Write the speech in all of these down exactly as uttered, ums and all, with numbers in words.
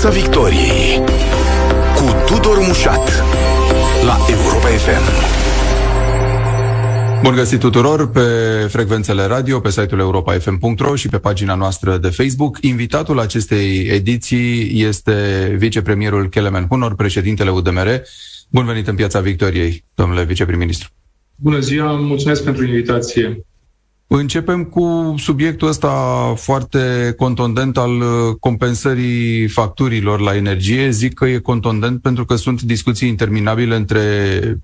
Piața Victoriei cu Tudor Mușat la Europa F M. Bun găsit tuturor pe frecvențele radio, pe site-ul europa f m punct r o și pe pagina noastră de Facebook. Invitatul acestei ediții este vicepremierul Kelemen Hunor, președintele U D M R. Bun venit în Piața Victoriei, domnule viceprim-ministru. Bună ziua, mulțumesc pentru invitație. Începem cu subiectul ăsta foarte contundent al compensării facturilor la energie. Zic că e contundent pentru că sunt discuții interminabile între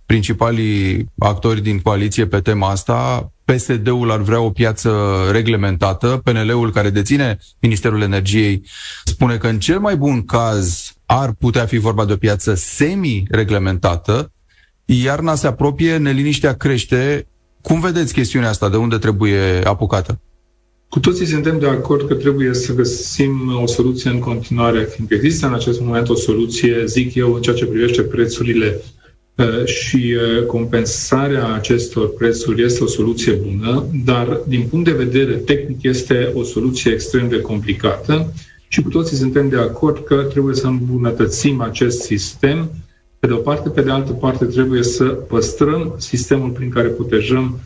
principalii actori din coaliție pe tema asta. P S D-ul ar vrea o piață reglementată. P N L-ul, care deține Ministerul Energiei, spune că în cel mai bun caz ar putea fi vorba de o piață semi-reglementată. Iarna se apropie, neliniștea crește. Cum vedeți chestiunea asta? De unde trebuie apucată? Cu toții suntem de acord că trebuie să găsim o soluție în continuare, fiindcă există în acest moment o soluție, zic eu, în ceea ce privește prețurile și compensarea acestor prețuri este o soluție bună, dar din punct de vedere tehnic este o soluție extrem de complicată și cu toții suntem de acord că trebuie să îmbunătățim acest sistem. Pe de o parte, pe de altă parte trebuie să păstrăm sistemul prin care protejăm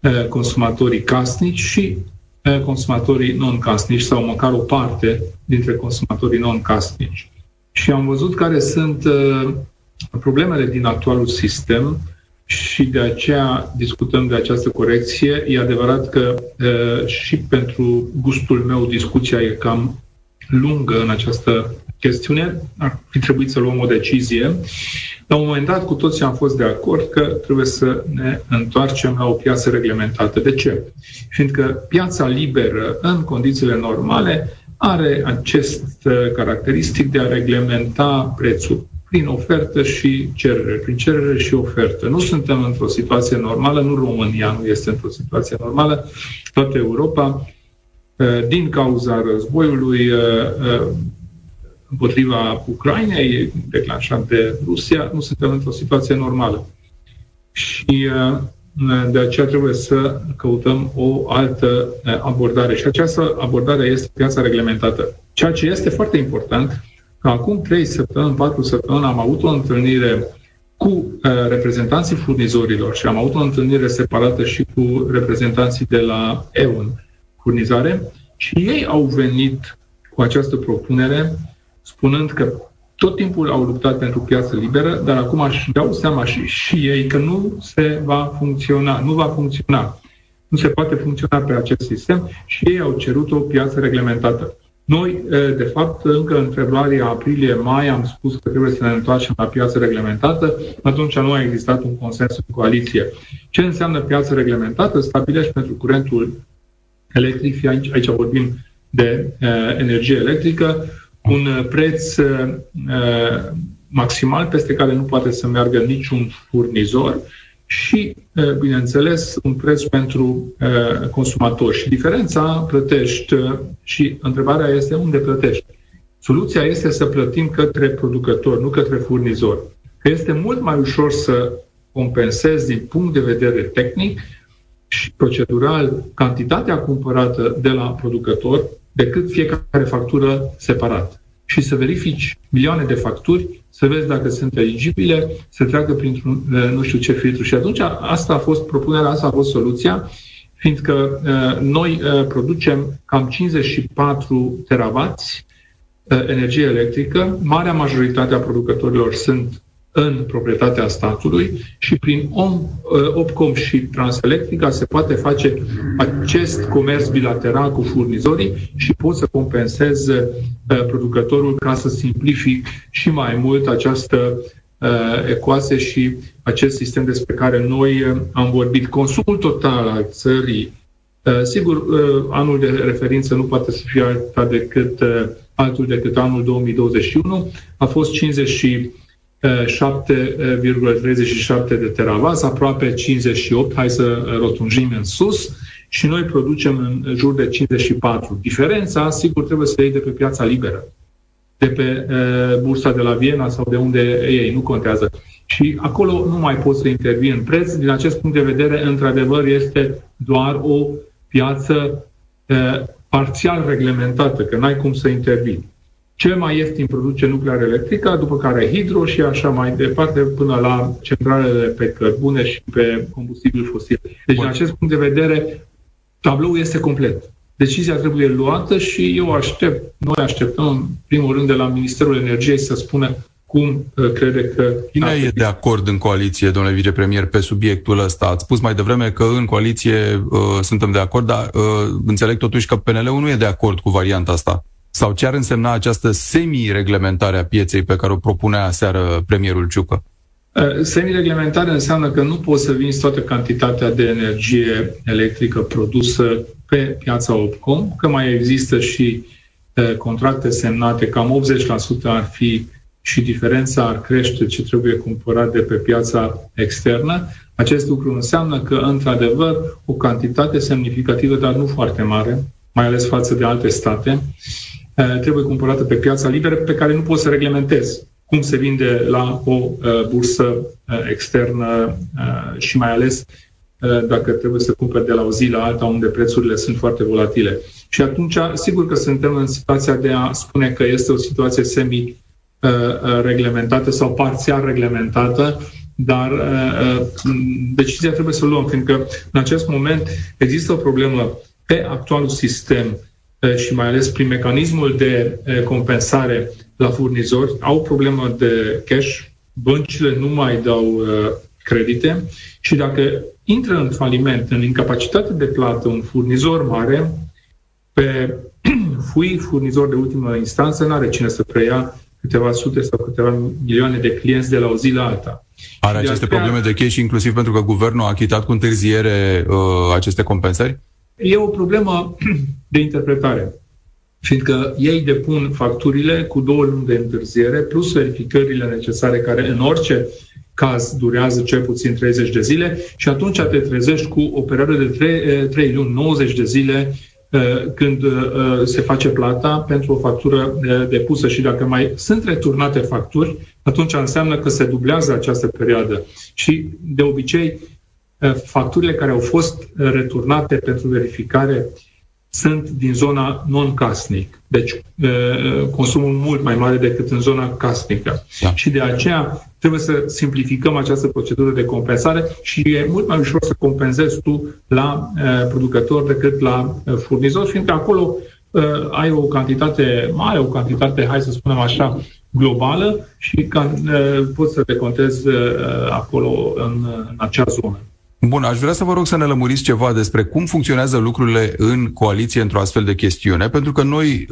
e, consumatorii casnici și e, consumatorii non-casnici sau măcar o parte dintre consumatorii non-casnici. Și am văzut care sunt e, problemele din actualul sistem și de aceea discutăm de această corecție. E adevărat că e, și pentru gustul meu discuția e cam lungă în această chestiune, ar fi trebuit să luăm o decizie. La un moment dat, cu toții am fost de acord că trebuie să ne întoarcem la o piață reglementată. De ce? Fiindcă piața liberă, în condițiile normale, are acest caracteristic de a reglementa prețul prin ofertă și cerere, prin cerere și ofertă. Nu suntem într-o situație normală, nu România nu este într-o situație normală, toată Europa, din cauza războiului împotriva Ucrainei, declanșat de Rusia, nu suntem într-o situație normală. Și de aceea trebuie să căutăm o altă abordare. Și această abordare este piața reglementată. Ceea ce este foarte important, că acum trei săptămâni, patru săptămâni am avut o întâlnire cu reprezentanții furnizorilor și am avut o întâlnire separată și cu reprezentanții de la E O N Furnizare și ei au venit cu această propunere spunând că tot timpul au luptat pentru piață liberă, dar acum își dau seama și, și ei că nu se va funcționa, nu va funcționa. Nu se poate funcționa pe acest sistem și ei au cerut o piață reglementată. Noi, de fapt, încă în februarie, aprilie, mai am spus că trebuie să ne întoarcem la piață reglementată, atunci nu a existat un consens în coaliție. Ce înseamnă piață reglementată? Stabilești pentru curentul electric, aici, aici vorbim de uh, energie electrică, un preț uh, maximal peste care nu poate să meargă niciun furnizor și, uh, bineînțeles, un preț pentru uh, consumatori. Și diferența plătești uh, și întrebarea este unde plătești. Soluția este să plătim către producător, nu către furnizor. Că este mult mai ușor să compensezi din punct de vedere tehnic și procedural cantitatea cumpărată de la producător decât fiecare factură separat. Și să verifici milioane de facturi, să vezi dacă sunt eligibile, să treacă printr-un nu știu ce filtru. Și atunci asta a fost propunerea, asta a fost soluția, fiindcă uh, noi uh, producem cam cincizeci și patru teravați uh, energie electrică, marea majoritate a producătorilor sunt în proprietatea statului și prin OPCOM și Transelectrica se poate face acest comerț bilateral cu furnizorii și poți să compensezi producătorul ca să simplifici și mai mult această ecuație și acest sistem despre care noi am vorbit. Consumul total al țării, sigur, anul de referință nu poate să fie alta decât, altul decât anul două mii douăzeci și unu, a fost cincizeci și șapte virgulă treizeci și șapte de teravați, aproape cincizeci și opt, hai să rotunjim în sus, și noi producem în jur de cincizeci și patru. Diferența, sigur, trebuie să iei de pe piața liberă, de pe uh, bursa de la Viena sau de unde ei, nu contează. Și acolo nu mai poți să intervii în preț. Din acest punct de vedere, într-adevăr, este doar o piață uh, parțial reglementată, că n-ai cum să intervii. Cel mai ieftin produce nuclear-electrica, după care hidro și așa mai departe, până la centralele pe cărbune și pe combustibil fosil. Deci, din acest punct de vedere, tabloul este complet. Decizia trebuie luată și eu aștept, noi așteptăm, în primul rând, de la Ministerul Energiei să spună cum crede că... Cine e de acord în coaliție, domnule vicepremier, pe subiectul ăsta? Ați spus mai devreme că în coaliție uh, suntem de acord, dar uh, înțeleg totuși că P N L-ul nu e de acord cu varianta asta. Sau ce ar însemna această semi-reglementare a pieței pe care o propunea aseară premierul Ciucă? Semi-reglementare înseamnă că nu poți să vinzi toată cantitatea de energie electrică produsă pe piața OPCOM, că mai există și contracte semnate, cam optzeci la sută ar fi și diferența ar crește ce trebuie cumpărat de pe piața externă. Acest lucru înseamnă că, într-adevăr, o cantitate semnificativă, dar nu foarte mare, mai ales față de alte state, trebuie cumpărată pe piața liberă, pe care nu poți să reglementezi cum se vinde la o bursă externă și mai ales dacă trebuie să cumperi de la o zi la alta, unde prețurile sunt foarte volatile. Și atunci, sigur că suntem în situația de a spune că este o situație semi-reglementată sau parțial reglementată, dar decizia trebuie să o luăm, fiindcă în acest moment există o problemă pe actualul sistem și mai ales prin mecanismul de compensare la furnizori, au problemă de cash, băncile nu mai dau credite și dacă intră în faliment, în incapacitate de plată, un furnizor mare, pe fui furnizor de ultimă instanță, n-are cine să preia câteva sute sau câteva milioane de clienți de la o zi la alta. Are de aceste probleme de cash inclusiv pentru că guvernul a achitat cu întârziere uh, aceste compensări? E o problemă de interpretare, fiindcă ei depun facturile cu două luni de întârziere, plus verificările necesare, care în orice caz durează cel puțin treizeci de zile, și atunci te trezești cu o perioadă de trei luni, nouăzeci de zile, când se face plata pentru o factură depusă. Și dacă mai sunt returnate facturi, atunci înseamnă că se dublează această perioadă. Și de obicei, facturile care au fost returnate pentru verificare sunt din zona non-casnic, deci consumul mult mai mare decât în zona casnică. Da. Și de aceea trebuie să simplificăm această procedură de compensare și e mult mai ușor să compensezi tu la producător decât la furnizor, fiindcă acolo ai o cantitate mare, o cantitate, hai să spunem așa, globală și poți să te contezi acolo în, în acea zonă. Bun, aș vrea să vă rog să ne lămuriți ceva despre cum funcționează lucrurile în coaliție într-o astfel de chestiune, pentru că noi,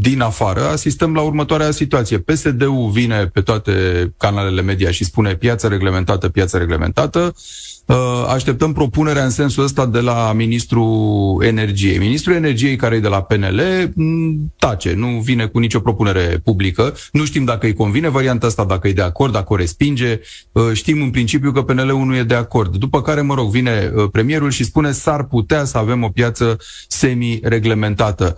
din afară, asistăm la următoarea situație. P S D-ul vine pe toate canalele media și spune piață reglementată, piață reglementată. Așteptăm propunerea în sensul ăsta de la ministrul energiei. Ministrul energiei, care e de la P N L, tace, nu vine cu nicio propunere publică. Nu știm dacă îi convine varianta asta, dacă e de acord, dacă o respinge. Știm în principiu că P N L-ul nu e de acord. După care, mă rog, vine premierul și spune s-ar putea să avem o piață semi-reglementată.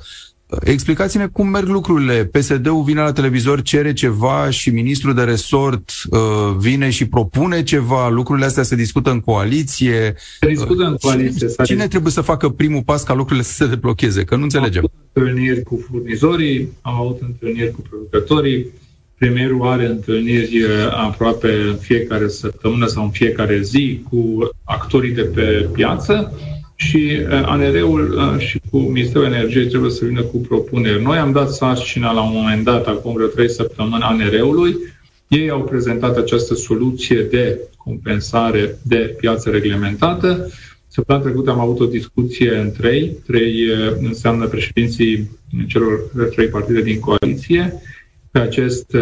Explicați-ne cum merg lucrurile. P S D-ul vine la televizor, cere ceva și ministrul de resort uh, vine și propune ceva. Lucrurile astea se discută în coaliție. Se discută în coaliție. Cine, cine trebuie să facă primul pas ca lucrurile să se deblocheze? Că nu înțelegem. Am avut întâlniri cu furnizorii, am avut întâlniri cu producătorii. Premierul are întâlniri aproape în fiecare săptămână sau în fiecare zi cu actorii de pe piață. Și A N R E-ul și cu Ministerul Energiei trebuie să vină cu propuneri. Noi am dat sarcina la un moment dat, acum vreo trei săptămâni, A N R E-ului. Ei au prezentat această soluție de compensare de piață reglementată. Săptămâna trecută am avut o discuție în trei. Trei înseamnă președinții celor trei partide din coaliție pe acest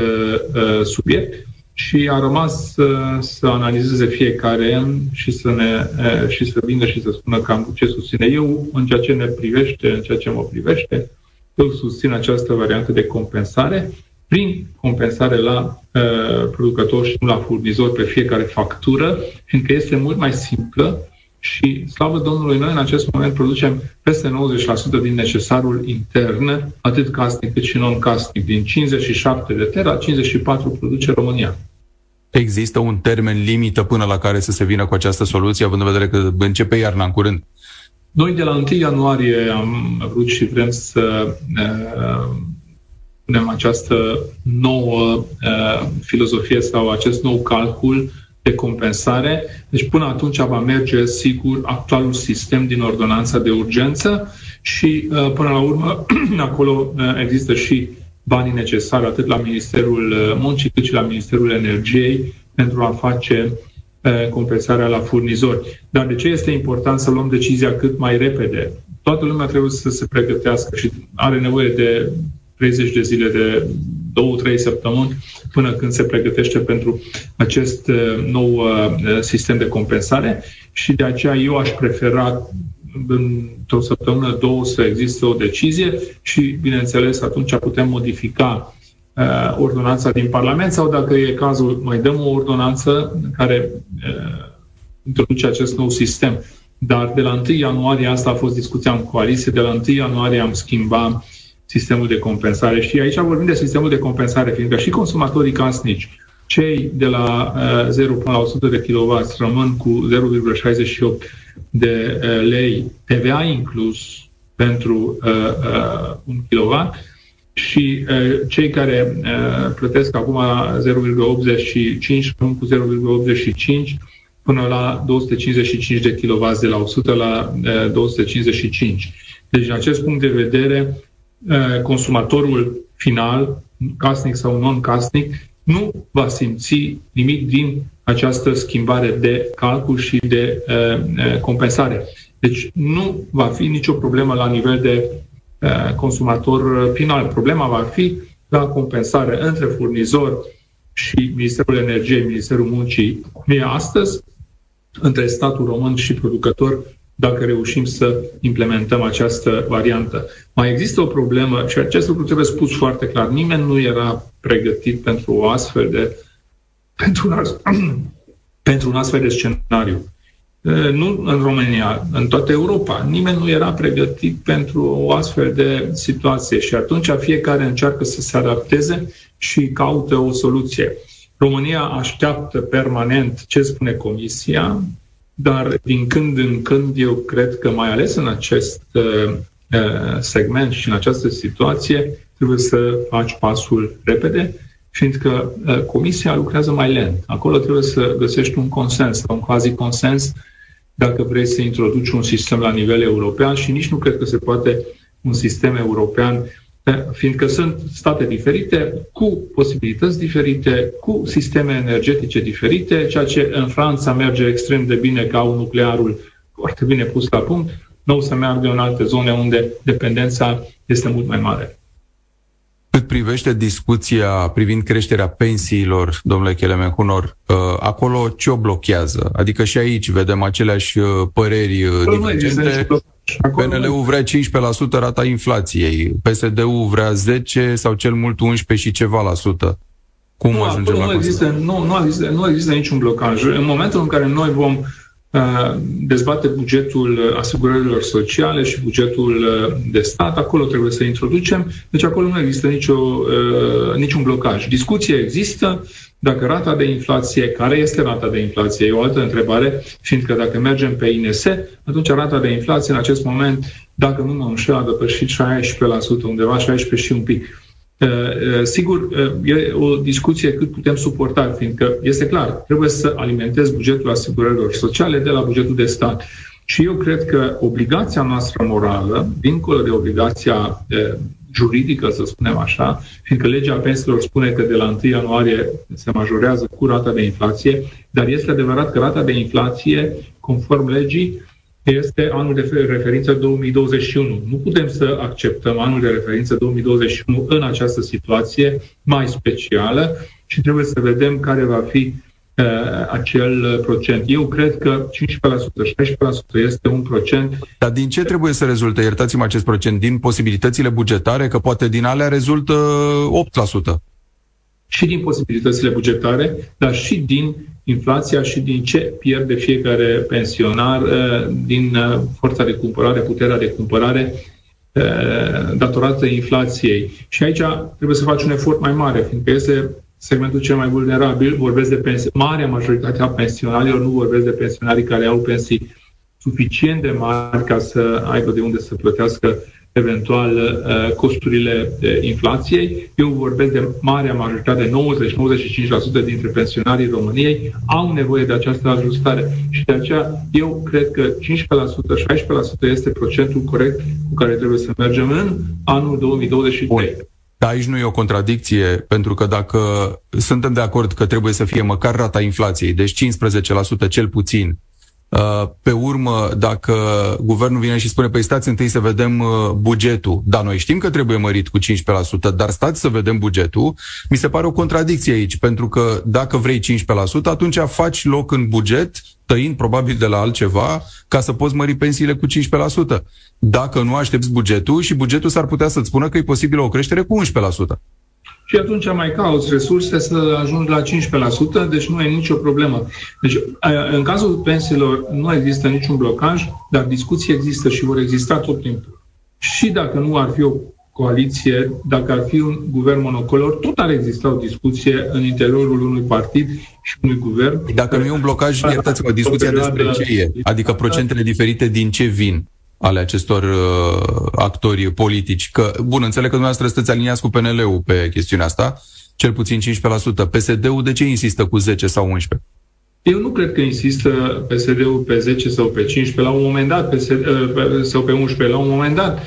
subiect. Și a rămas să, să analizeze fiecare și să, ne, și să vină și să spună cam ce susține. Eu, în ceea ce ne privește, în ceea ce mă privește, eu susțin această variantă de compensare, prin compensare la uh, producător și nu la furnizor pe fiecare factură, fiindcă este mult mai simplă și, slavă Domnului, noi în acest moment producem peste nouăzeci la sută din necesarul intern, atât casnic cât și non-casnic. Din cincizeci și șapte de tera, cincizeci și patru produce România. Există un termen limită până la care să se vină cu această soluție, având în vedere că începe iarna în curând? Noi de la întâi ianuarie am vrut și vrem să uh, spunem, această nouă uh, filozofie sau acest nou calcul de compensare. Deci până atunci va merge, sigur, actualul sistem din ordonanța de urgență și, uh, până la urmă, acolo uh, există și banii necesari atât la Ministerul Muncii cât și la Ministerul Energiei pentru a face uh, compensarea la furnizori. Dar de ce este important să luăm decizia cât mai repede? Toată lumea trebuie să se pregătească și are nevoie de treizeci de zile, de două trei săptămâni, până când se pregătește pentru acest nou sistem de compensare și de aceea eu aș prefera într-o săptămână, două, să existe o decizie și, bineînțeles, atunci putem modifica ordonanța din Parlament sau, dacă e cazul, mai dăm o ordonanță care introduce acest nou sistem. Dar de la întâi ianuarie, asta a fost discuția în coaliție, de la întâi ianuarie am schimbat sistemul de compensare și aici vorbim de sistemul de compensare, fiindcă și consumatorii casnici, cei de la zero până la o sută de kW rămân cu zero virgulă șaizeci și opt de lei T V A inclus pentru uh, uh, un kW și uh, cei care uh, plătesc acum zero virgulă optzeci și cinci rămân cu zero virgulă optzeci și cinci până la două sute cincizeci și cinci de kW, de la o sută la uh, două sute cincizeci și cinci. Deci, din acest punct de vedere, consumatorul final, casnic sau non-casnic, nu va simți nimic din această schimbare de calcul și de uh, compensare. Deci nu va fi nicio problemă la nivel de uh, consumator final. Problema va fi la compensare între furnizor și Ministerul Energiei, Ministerul Muncii, cum e astăzi, între statul român și producător, dacă reușim să implementăm această variantă. Mai există o problemă și acest lucru trebuie spus foarte clar. Nimeni nu era pregătit pentru o astfel de pentru un, pentru un astfel de scenariu. Nu în România, în toată Europa. Nimeni nu era pregătit pentru o astfel de situație și atunci fiecare încearcă să se adapteze și caută o soluție. România așteaptă permanent ce spune Comisia, dar din când în când eu cred că, mai ales în acest uh, segment și în această situație, trebuie să faci pasul repede, fiindcă uh, Comisia lucrează mai lent. Acolo trebuie să găsești un consens sau un quasi-consens dacă vrei să introduci un sistem la nivel european și nici nu cred că se poate un sistem european, fiindcă sunt state diferite, cu posibilități diferite, cu sisteme energetice diferite, ceea ce în Franța merge extrem de bine, că au nuclearul foarte bine pus la punct, nu o să meargă în alte zone unde dependența este mult mai mare. Cât privește discuția privind creșterea pensiilor, domnule Kelemen Hunor, acolo ce o blochează? Adică și aici vedem aceleași păreri divergente. P N L-ul vrea cincisprezece la sută rata inflației, P S D-ul vrea zece sau cel mult unsprezece și ceva la sută. Cum nu, ajungem la constat? Nu, nu, există, nu există niciun blocaj. În momentul în care noi vom uh, dezbate bugetul asigurărilor sociale și bugetul uh, de stat, acolo trebuie să introducem, deci acolo nu există nicio, uh, niciun blocaj. Discuție există. Dacă rata de inflație, care este rata de inflație, e o altă întrebare, fiindcă dacă mergem pe I N S, atunci rata de inflație în acest moment, dacă nu mă înșel, a depășit șaisprezece la sută, undeva șaisprezece și un pic. Sigur, e o discuție cât putem suporta, fiindcă este clar, trebuie să alimentez bugetul asigurărilor sociale de la bugetul de stat. Și eu cred că obligația noastră morală, dincolo de obligația juridică, să spunem așa, fiindcă legea pensiilor spune că de la întâi ianuarie se majorează cu rata de inflație, dar este adevărat că rata de inflație, conform legii, este anul de referință două mii douăzeci și unu. Nu putem să acceptăm anul de referință două mii douăzeci și unu în această situație mai specială și trebuie să vedem care va fi uh, acel procent. Eu cred că cincisprezece la sută, șaisprezece la sută este un procent. Dar din ce trebuie să rezulte, iertați-mă, acest procent? Din posibilitățile bugetare? Că poate din alea rezultă opt la sută. Și din posibilitățile bugetare, dar și din inflația și din ce pierde fiecare pensionar din forța de cumpărare, puterea de cumpărare datorată inflației. Și aici trebuie să faci un efort mai mare, fiindcă este segmentul cel mai vulnerabil, vorbesc de pensii. Marea majoritate a pensionarilor, nu vorbesc de pensionarii care au pensii suficient de mari ca să aibă de unde să plătească eventual costurile inflației. Eu vorbesc de marea majoritate, nouăzeci la nouăzeci și cinci la sută dintre pensionarii României au nevoie de această ajustare și de aceea eu cred că cincisprezece la sută, șaisprezece la sută este procentul corect cu care trebuie să mergem în anul două mii douăzeci și trei. Dar aici nu e o contradicție, pentru că dacă suntem de acord că trebuie să fie măcar rata inflației, deci cincisprezece la sută cel puțin, pe urmă, dacă guvernul vine și spune, păi stați întâi să vedem bugetul, dar noi știm că trebuie mărit cu cincisprezece la sută, dar stați să vedem bugetul, mi se pare o contradicție aici, pentru că dacă vrei cincisprezece la sută, atunci faci loc în buget, tăind probabil de la altceva, ca să poți mări pensiile cu cincisprezece la sută. Dacă nu aștepți bugetul, și bugetul s-ar putea să-ți spună că e posibilă o creștere cu unsprezece la sută. Și atunci mai cauți resurse să ajungi la cincisprezece la sută, deci nu e nicio problemă. Deci, în cazul pensiilor nu există niciun blocaj, dar discuții există și vor exista tot timpul. Și dacă nu ar fi o coaliție, dacă ar fi un guvern monocolor, tot ar exista o discuție în interiorul unui partid și unui guvern. Dacă nu e un blocaj, iertați-mă, discuția despre ce e, adică procentele diferite din ce vin ale acestor uh, actori politici. Că, bun, înțeleg că dumneavoastră sunteți aliniați cu P N L-ul pe chestiunea asta, cel puțin cincisprezece la sută. P S D-ul de ce insistă cu zece sau unsprezece? Eu nu cred că insistă P S D-ul pe zece sau pe cincisprezece, la un moment dat, P S D, uh, sau pe unsprezece. La un moment dat,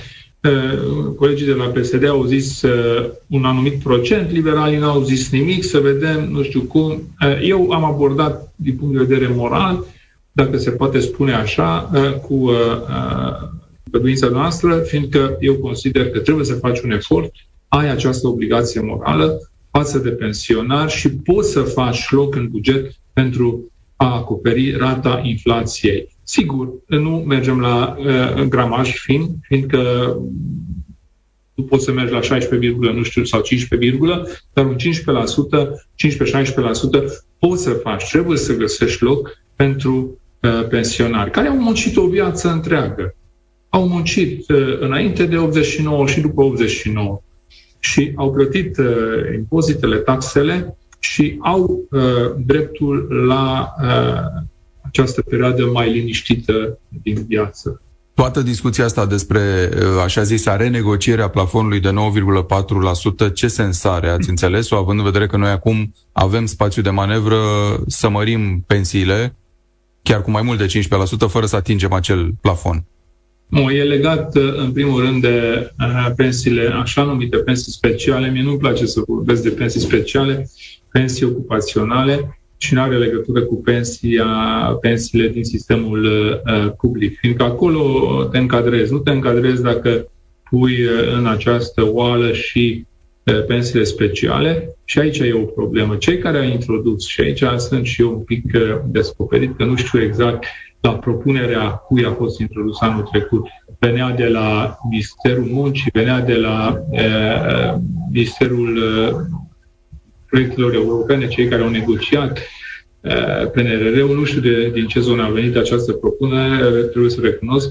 uh, colegii de la P S D au zis uh, un anumit procent, liberalii n-au zis nimic, să vedem, nu știu cum. Uh, eu am abordat, din punct de vedere moral, dacă se poate spune așa, cu păduința noastră, fiindcă eu consider că trebuie să faci un efort, ai această obligație morală față de pensionar și poți să faci loc în buget pentru a acoperi rata inflației. Sigur, nu mergem la uh, gramaj fin, fiindcă nu poți să mergi la șaisprezece, nu știu, sau cincisprezece, dar un cincisprezece la sută, cincisprezece la șaisprezece la sută poți să faci, trebuie să găsești loc pentru uh, pensionari, care au muncit o viață întreagă. Au muncit uh, înainte de optzeci și nouă și după optzeci și nouă și au plătit uh, impozitele, taxele și au uh, dreptul la uh, această perioadă mai liniștită din viață. Toată discuția asta despre, așa zisă, renegocierea plafonului de nouă virgulă patru la sută, ce sens are, ați înțeles-o, având în vedere că noi acum avem spațiu de manevră să mărim pensiile, chiar cu mai mult de cincisprezece la sută, fără să atingem acel plafon? Nu, e legat, în primul rând, de pensiile, așa numite pensii speciale. Mie nu-mi place să vorbesc de pensii speciale, pensii ocupaționale, și nu are legătură cu pensia, pensiile din sistemul uh, public. Fiindcă acolo te încadrezi. Nu te încadrezi dacă pui uh, în această oală și uh, pensiile speciale. Și aici e o problemă. Cei care au introdus, și aici sunt și eu un pic uh, descoperit, că nu știu exact la propunerea cui a fost introdus anul trecut. Venea de la Ministerul Muncii, venea de la uh, Ministerul uh, proiectelor europene, cei care au negociat P N R R-ul, nu știu de, din ce zonă a venit această propunere, trebuie să recunosc,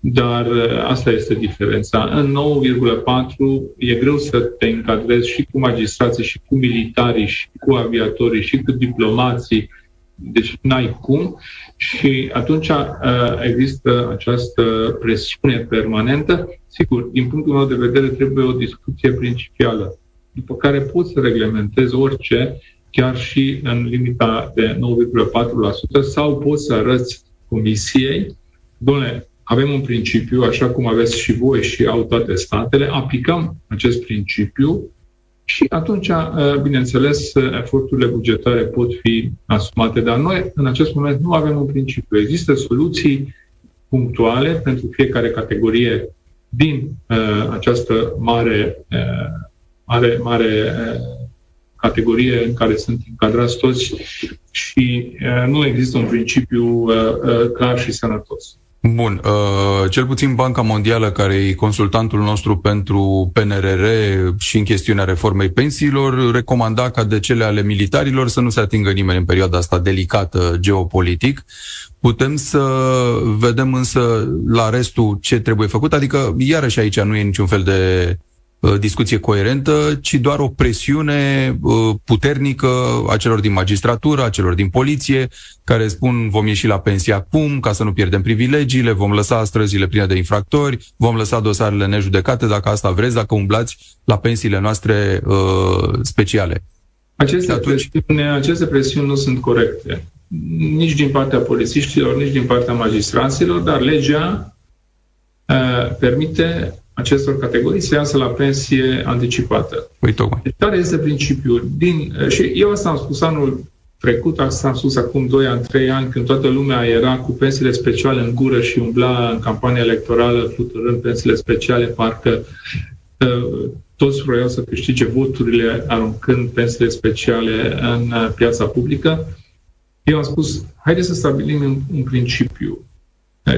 dar asta este diferența. În nouă virgulă patru e greu să te încadrezi și cu magistrații, și cu militarii, și cu aviatorii, și cu diplomații, deci n-ai cum. Și atunci există această presiune permanentă. Sigur, din punctul meu de vedere trebuie o discuție principială, după care poți să reglementezi orice, chiar și în limita de nouă virgulă patru la sută, sau poți să arăți Comisiei, dom'le, avem un principiu, așa cum aveți și voi și au toate statele, aplicăm acest principiu și atunci, bineînțeles, eforturile bugetare pot fi asumate, dar noi, în acest moment, nu avem un principiu. Există soluții punctuale pentru fiecare categorie din uh, această mare uh, Mare, mare categorie în care sunt încadrați toți și nu există un principiu clar și sănătos. Bun, cel puțin Banca Mondială, care e consultantul nostru pentru P N R R și în chestiunea reformei pensiilor, recomanda ca de cele ale militarilor să nu se atingă nimeni în perioada asta delicată geopolitic. Putem să vedem însă la restul ce trebuie făcut, adică iarăși aici nu e niciun fel de discuție coerentă, ci doar o presiune puternică a celor din magistratură, a celor din poliție, care spun vom ieși la pensie acum ca să nu pierdem privilegiile, vom lăsa străzile pline de infractori, vom lăsa dosarele nejudecate dacă asta vreți, dacă umblați la pensiile noastre uh, speciale. Aceste, atunci... presiune, aceste presiuni nu sunt corecte. Nici din partea polițiștilor, nici din partea magistraților, dar legea uh, permite acestor categorii se iasă la pensie anticipată. Deci, care este principiul? Din, și eu asta am spus anul trecut, asta am spus acum doi ani, trei ani, când toată lumea era cu pensiile speciale în gură și umbla în campania electorală, fluturând pensiile speciale, parcă uh, toți vroiau să câștige voturile aruncând pensiile speciale în uh, piața publică. Eu am spus, haideți să stabilim un, un principiu.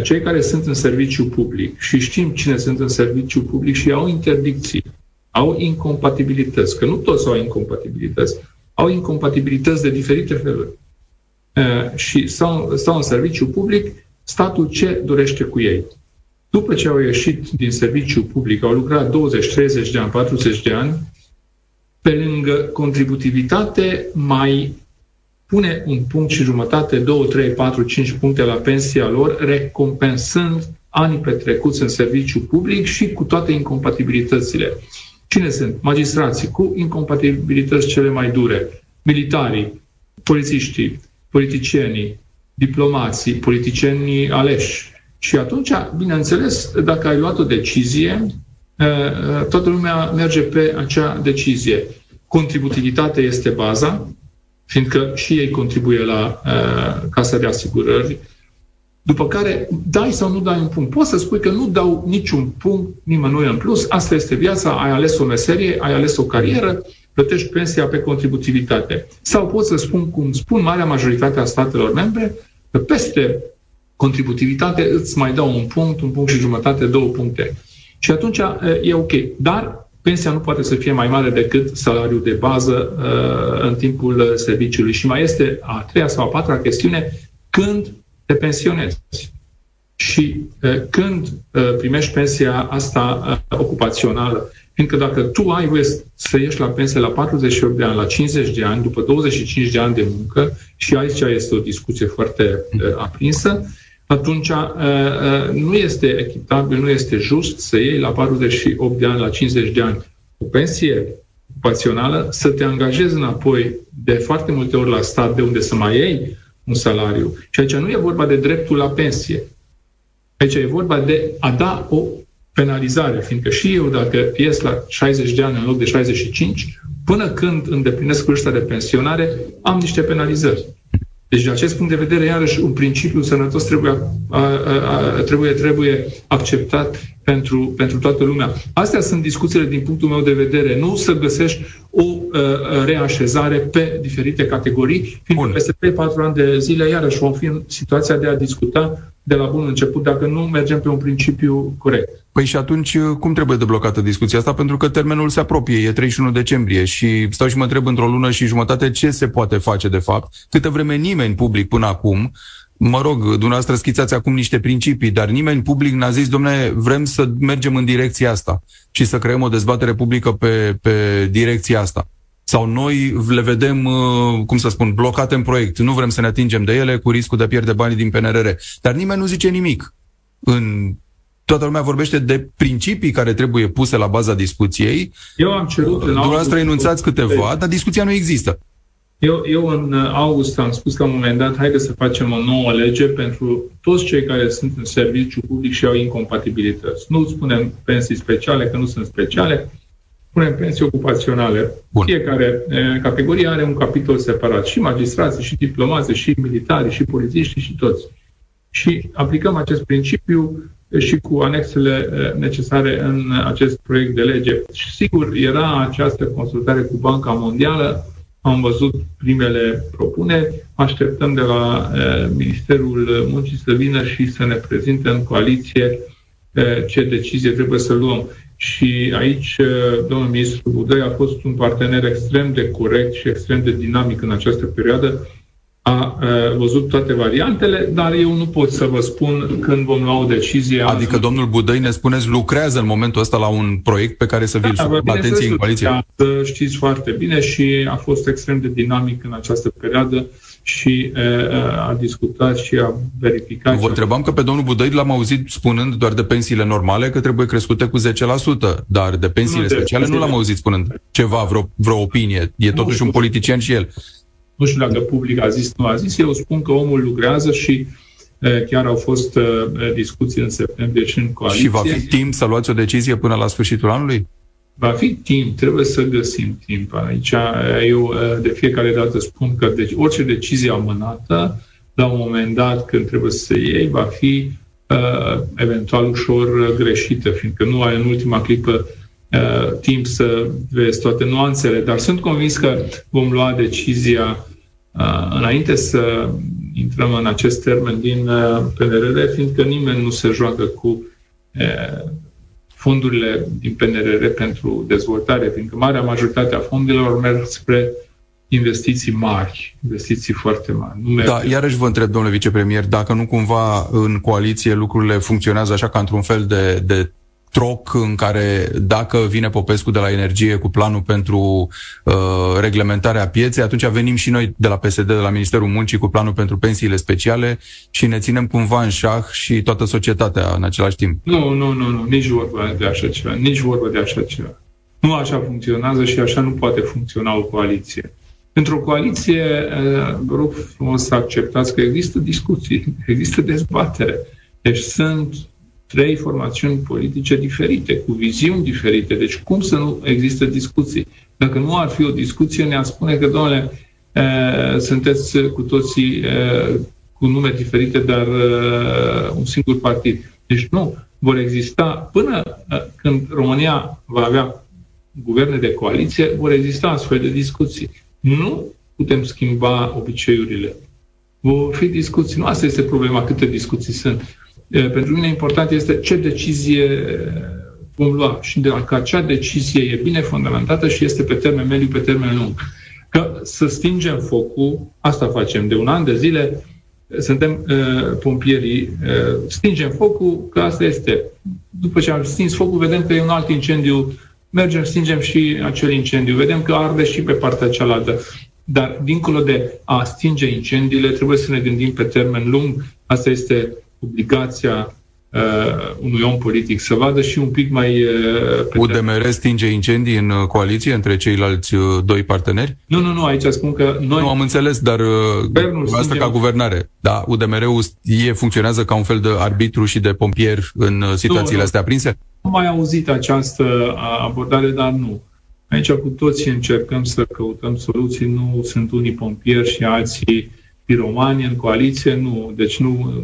Cei care sunt în serviciu public, și știm cine sunt în serviciu public și au interdicții, au incompatibilități, că nu toți au incompatibilități, au incompatibilități de diferite feluri. Uh, și stau, stau în serviciu public, statul ce dorește cu ei. După ce au ieșit din serviciu public, au lucrat douăzeci, treizeci de ani, patruzeci de ani, pe lângă contributivitate mai pune un punct și jumătate, două, trei, patru, cinci puncte la pensia lor, recompensând anii petrecuți în serviciu public și cu toate incompatibilitățile. Cine sunt? Magistrații, cu incompatibilități cele mai dure, militarii, polițiștii, politicienii, diplomații, politicienii aleși. Și atunci, bineînțeles, dacă ai luat o decizie, toată lumea merge pe acea decizie. Contributivitatea este baza, fiindcă și ei contribuie la uh, casa de asigurări, după care dai sau nu dai un punct. Poți să spui că nu dau niciun punct nimănui în plus, asta este viața, ai ales o meserie, ai ales o carieră, plătești pensia pe contributivitate. Sau pot să spun, cum spun marea majoritate a statelor membre, că peste contributivitate îți mai dau un punct, un punct și jumătate, două puncte. Și atunci uh, e ok. Dar pensia nu poate să fie mai mare decât salariul de bază uh, în timpul serviciului. Și mai este a treia sau a patra chestiune, când te pensionezi și uh, când uh, primești pensia asta uh, ocupațională. Fiindcă dacă tu ai voie să ieși la pensie la patruzeci și opt de ani, la cincizeci de ani, după douăzeci și cinci de ani de muncă, și aici este o discuție foarte uh, aprinsă, atunci uh, uh, nu este echitabil, nu este just să iei la patruzeci și opt de ani, la cincizeci de ani o pensie ocupațională, să te angajezi înapoi de foarte multe ori la stat, de unde să mai iei un salariu. Și aici nu e vorba de dreptul la pensie. Aici e vorba de a da o penalizare, fiindcă și eu, dacă ies la șaizeci de ani în loc de șaizeci și cinci, până când îndeplinesc vârsta de pensionare, am niște penalizări. Deci, din acest punct de vedere, iarăși, un principiu sănătos trebuie, a, a, trebuie, trebuie acceptat pentru, pentru toată lumea. Astea sunt discuțiile din punctul meu de vedere. Nu să găsești o a, reașezare pe diferite categorii, fiindcă peste trei-patru ani de zile, iarăși, vom fi în situația de a discuta de la bun început, dacă nu mergem pe un principiu corect. Păi și atunci, cum trebuie deblocată discuția asta? Pentru că termenul se apropie, e treizeci și unu decembrie și stau și mă întreb într-o lună și jumătate ce se poate face de fapt, câtă vreme nimeni public până acum, mă rog, dumneavoastră schițați acum niște principii, dar nimeni public n-a zis, dom'le, vrem să mergem în direcția asta și să creăm o dezbatere publică pe, pe direcția asta. Sau noi le vedem, cum să spun, blocate în proiect. Nu vrem să ne atingem de ele cu riscul de a pierde banii din P N R R. Dar nimeni nu zice nimic. În... Toată lumea vorbește de principii care trebuie puse la baza discuției. Eu am cerut... Dumneavoastră enunțați câteva, dar discuția nu există. Eu, eu în august am spus că la un moment dat, haide să facem o nouă lege pentru toți cei care sunt în serviciu public și au incompatibilități. Nu spunem pensii speciale, că nu sunt speciale, punem pensii ocupaționale. Bun. Fiecare e, categorie are un capitol separat. Și magistrații, și diplomații, și militari, și polițiști, și toți. Și aplicăm acest principiu și cu anexele e, necesare în acest proiect de lege. Și sigur, era această consultare cu Banca Mondială. Am văzut primele propuneri. Așteptăm de la e, Ministerul Muncii să vină și să ne prezinte în coaliție e, ce decizie trebuie să luăm. Și aici, domnul ministru Budăi a fost un partener extrem de corect și extrem de dinamic în această perioadă, a văzut toate variantele, dar eu nu pot să vă spun când vom lua o decizie. Adică, azi, domnul Budăi, ne spuneți, lucrează în momentul ăsta la un proiect pe care să vi-l subatenție în coaliție? Știți foarte bine și a fost extrem de dinamic în această perioadă și a discutat și a verificat. Vă întrebam că pe domnul Budăi l-am auzit spunând doar de pensiile normale că trebuie crescute cu zece la sută, dar de pensiile nu speciale de, nu l-am auzit spunând ceva, vreo, vreo opinie. E totuși un politician și el. Nu știu dacă public a zis, nu a zis. Eu spun că omul lucrează și e, chiar au fost e, discuții în septembrie și în coaliție. Și va fi timp să luați o decizie până la sfârșitul anului? Va fi timp, trebuie să găsim timp. Aici eu de fiecare dată spun că deci, orice decizie amânată, la un moment dat când trebuie să iei, va fi e, eventual ușor greșită, fiindcă nu ai în ultima clipă e, timp să vezi toate nuanțele. Dar sunt convins că vom lua decizia înainte să intrăm în acest termen din P N R R, fiindcă nimeni nu se joacă cu fondurile din P N R R pentru dezvoltare, fiindcă marea majoritate a fondurilor merg spre investiții mari, investiții foarte mari. Nu merg... Da, iarăși vă întreb, domnule vicepremier, dacă nu cumva în coaliție lucrurile funcționează așa ca într-un fel de... de... troc în care dacă vine Popescu de la energie cu planul pentru uh, reglementarea pieței, atunci venim și noi de la P S D, de la Ministerul Muncii, cu planul pentru pensiile speciale și ne ținem cumva în șah și toată societatea în același timp. Nu, nu, nu, nu, nici vorba de așa ceva, nici vorba de așa ceva. Nu așa funcționează și așa nu poate funcționa o coaliție. Pentru o coaliție, vă rog frumos să acceptați că există discuții, există dezbatere. Deci sunt trei formațiuni politice diferite, cu viziuni diferite. Deci cum să nu există discuții? Dacă nu ar fi o discuție, ne-ar spune că, domnule, sunteți cu toții e, cu nume diferite, dar e, un singur partid. Deci nu, vor exista, până când România va avea guverne de coaliție, vor exista astfel de discuții. Nu putem schimba obiceiurile. Vor fi discuții. Nu asta este problema, câte discuții sunt. Pentru mine important este ce decizie vom lua și dacă acea decizie e bine fundamentată și este pe termen mediu, pe termen lung. Că să stingem focul, asta facem de un an de zile, suntem uh, pompierii, uh, stingem focul, că asta este. După ce am stins focul, vedem că e un alt incendiu, mergem, stingem și acel incendiu, vedem că arde și pe partea cealaltă. Dar, dincolo de a stinge incendiile, trebuie să ne gândim pe termen lung, asta este obligația uh, unui om politic, să vadă și un pic mai... Uh, U D M R stinge incendii în coaliție între ceilalți uh, doi parteneri? Nu, nu, nu, aici spun că noi... Nu, am înțeles, dar uh, asta ca guvernare. Da, U D M R-ul e, funcționează ca un fel de arbitru și de pompier în situațiile nu, nu, astea aprinse? Nu mai auzit această abordare, dar nu. Aici cu toții încercăm să căutăm soluții, nu sunt unii pompieri și alții piromani în coaliție, nu. Deci nu,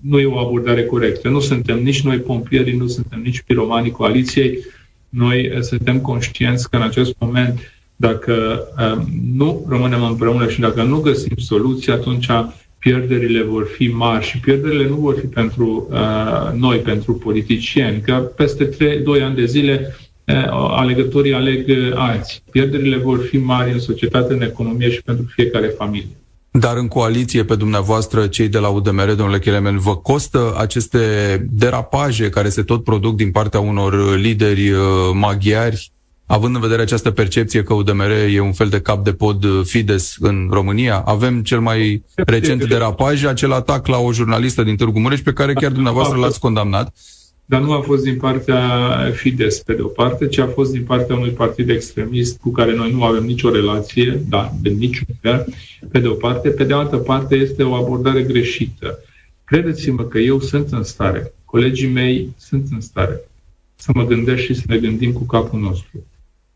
nu e o abordare corectă. Nu suntem nici noi pompieri, nu suntem nici piromanii coaliției. Noi suntem conștienți că în acest moment, dacă nu rămânem împreună și dacă nu găsim soluții, atunci pierderile vor fi mari și pierderile nu vor fi pentru uh, noi, pentru politicieni, că peste trei doi ani de zile alegătorii aleg alții. Pierderile vor fi mari în societate, în economie și pentru fiecare familie. Dar în coaliție, pe dumneavoastră, cei de la U D M R, domnule Kelemen, vă costă aceste derapaje care se tot produc din partea unor lideri maghiari, având în vedere această percepție că U D M R e un fel de cap de pod Fidesz în România? Avem cel mai recent derapaj, acel atac la o jurnalistă din Târgu Mureș, pe care chiar dumneavoastră l-ați condamnat. Dar nu a fost din partea Fidesz, pe de o parte, ci a fost din partea unui partid extremist cu care noi nu avem nicio relație, da, de niciun fel, pe de o parte. Pe de altă parte, este o abordare greșită. Credeți-mă că eu sunt în stare, colegii mei sunt în stare să mă gândesc și să ne gândim cu capul nostru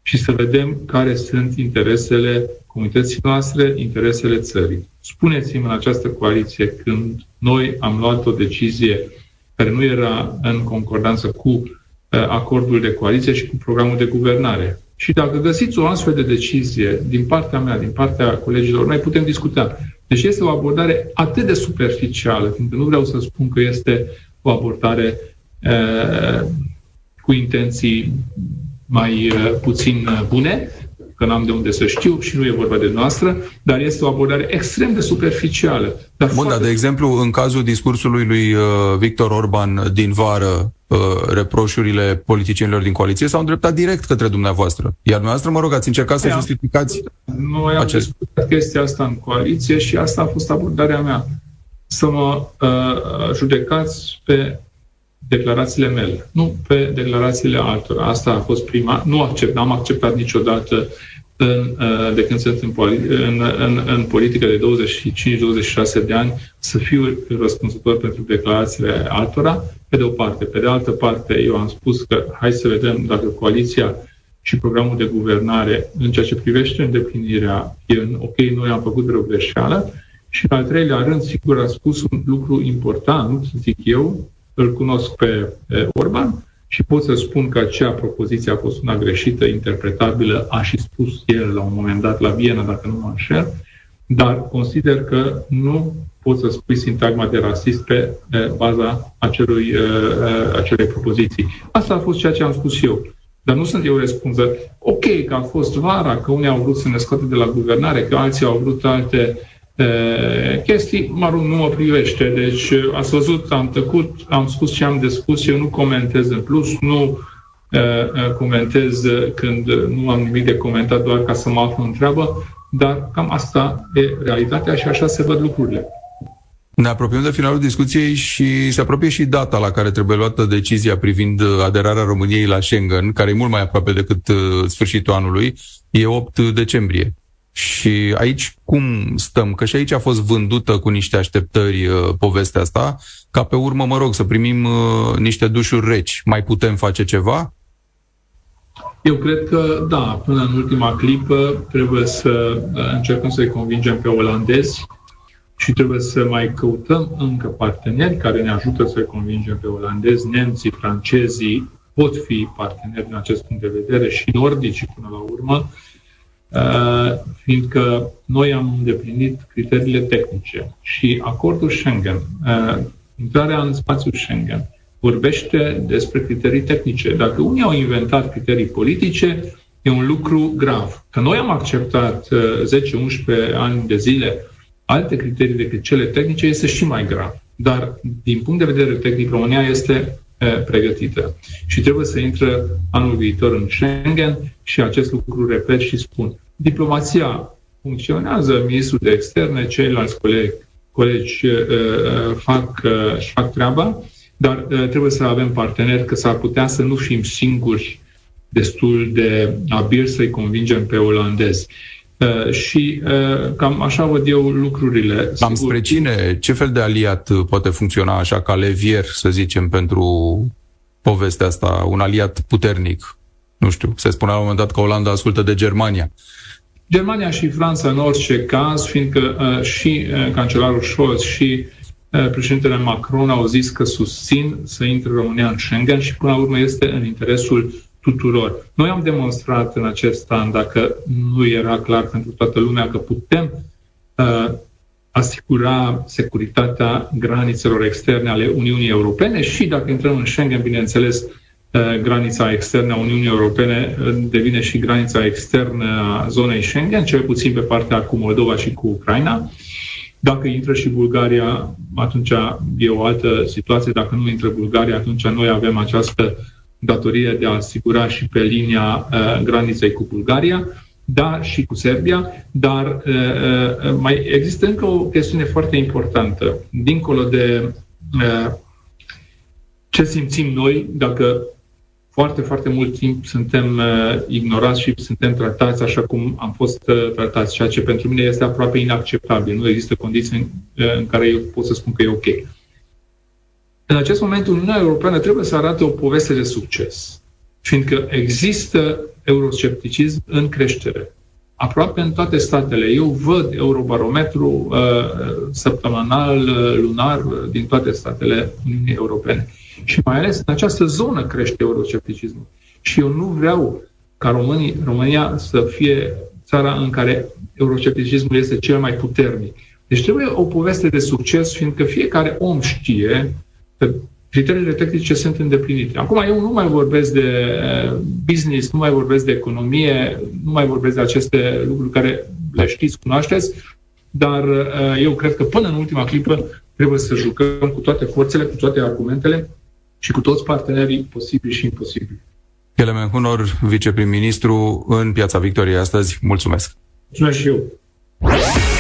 și să vedem care sunt interesele comunității noastre, interesele țării. Spuneți-mi în această coaliție, când noi am luat o decizie care nu era în concordanță cu acordul de coaliție și cu programul de guvernare. Și dacă găsiți o astfel de decizie din partea mea, din partea colegilor, noi putem discuta. Deci este o abordare atât de superficială, fiindcă nu vreau să spun că este o abordare e, cu intenții mai e, puțin bune, că n-am de unde să știu și nu e vorba de noastră, dar este o abordare extrem de superficială. Dar Bun, dar de exemplu, în cazul discursului lui uh, Victor Orban din vară, uh, reproșurile politicienilor din coaliție s-au îndreptat direct către dumneavoastră. Iar dumneavoastră, mă rog, ați încercat să justificați Noi am acest... discutat chestia asta în coaliție și asta a fost abordarea mea. Să mă uh, judecați pe declarațiile mele, nu pe declarațiile altora. Asta a fost prima. Nu accept, n-am acceptat niciodată în, de când sunt în, în, în, în politică de douăzeci și cinci douăzeci și șase de ani să fiu răspunzător pentru declarațiile altora, pe de o parte. Pe de altă parte, eu am spus că hai să vedem dacă coaliția și programul de guvernare în ceea ce privește îndeplinirea e în ok, noi am făcut vreo greșeală. Și în al treilea rând, sigur, a spus un lucru important, zic eu, îl cunosc pe Orban și pot să spun că acea propoziție a fost una greșită, interpretabilă, a și spus el la un moment dat la Viena, dacă nu mă înșel, dar consider că nu pot să spui sintagma de rasist pe baza acelui, acelei propoziții. Asta a fost ceea ce am spus eu. Dar nu sunt eu răspunzător. Ok, că a fost vara, că unii au vrut să ne scoate de la guvernare, că alții au vrut alte chestii, mă rog, nu mă privește. Deci ați văzut, am tăcut, am spus ce am de spus, eu nu comentez în plus, nu uh, comentez când nu am nimic de comentat, doar ca să mă aflu în treabă, dar cam asta e realitatea și așa se văd lucrurile. Ne apropiem de finalul discuției și se apropie și data la care trebuie luată decizia privind aderarea României la Schengen, care e mult mai aproape decât sfârșitul anului, e opt decembrie. Și aici cum stăm? Că și aici a fost vândută cu niște așteptări uh, povestea asta, ca pe urmă, mă rog, să primim uh, niște dușuri reci. Mai putem face ceva? Eu cred că da, până în ultima clipă trebuie să încercăm să-i convingem pe olandezi și trebuie să mai căutăm încă parteneri care ne ajută să-i convingem pe olandezi. Nemții, francezii pot fi parteneri din acest punct de vedere și nordici până la urmă. Uh, fiindcă noi am îndeplinit criteriile tehnice și acordul Schengen, uh, intrarea în spațiul Schengen, vorbește despre criterii tehnice. Dacă unii au inventat criterii politice, e un lucru grav. Că noi am acceptat uh, zece unsprezece ani de zile alte criterii decât cele tehnice, este și mai grav. Dar, din punct de vedere tehnic, România este pregătită. Și trebuie să intră anul viitor în Schengen și acest lucru repet și spun. Diplomația funcționează, ministrul de externe, ceilalți colegi, colegi uh, fac, uh, fac treaba, dar uh, trebuie să avem parteneri, că s-ar putea să nu fim singuri destul de abili să-i convingem pe olandezi. Uh, și uh, cam așa văd eu lucrurile. Cam spre cine? Ce fel de aliat poate funcționa așa ca levier, să zicem, pentru povestea asta? Un aliat puternic? Nu știu, se spunea la un moment dat că Olanda ascultă de Germania. Germania și Franța în orice caz, fiindcă uh, și uh, cancelarul Scholz și uh, președintele Macron au zis că susțin să intre România în Schengen și până la urmă este în interesul tuturor. Noi am demonstrat în acest an, dacă nu era clar pentru toată lumea, că putem uh, asigura securitatea granițelor externe ale Uniunii Europene și dacă intrăm în Schengen, bineînțeles, uh, granița externă a Uniunii Europene devine și granița externă a zonei Schengen, cel puțin pe partea cu Moldova și cu Ucraina. Dacă intră și Bulgaria, atunci e o altă situație. Dacă nu intră Bulgaria, atunci noi avem această datorie de a asigura și pe linia uh, graniței cu Bulgaria, dar și cu Serbia, dar uh, mai există încă o chestiune foarte importantă, dincolo de uh, ce simțim noi, dacă foarte, foarte mult timp suntem uh, ignorați și suntem tratați așa cum am fost uh, tratați, ceea ce pentru mine este aproape inacceptabil. Nu există condiții în, uh, în care eu pot să spun că e ok. În acest moment, Uniunea Europeană trebuie să arate o poveste de succes, fiindcă există euroscepticism în creștere. Aproape în toate statele. Eu văd eurobarometru săptămânal, lunar, din toate statele Uniunii Europene. Și mai ales în această zonă crește euroscepticismul. Și eu nu vreau ca România, România să fie țara în care euroscepticismul este cel mai puternic. Deci trebuie o poveste de succes, fiindcă fiecare om știe că criteriile tehnice sunt îndeplinite. Acum eu nu mai vorbesc de business, nu mai vorbesc de economie, nu mai vorbesc de aceste lucruri care le știți, cunoașteți, dar eu cred că până în ultima clipă trebuie să jucăm cu toate forțele, cu toate argumentele și cu toți partenerii posibili și imposibili. Kelemen Hunor, viceprim-ministru în Piața Victoriei astăzi. Mulțumesc! Mulțumesc și eu!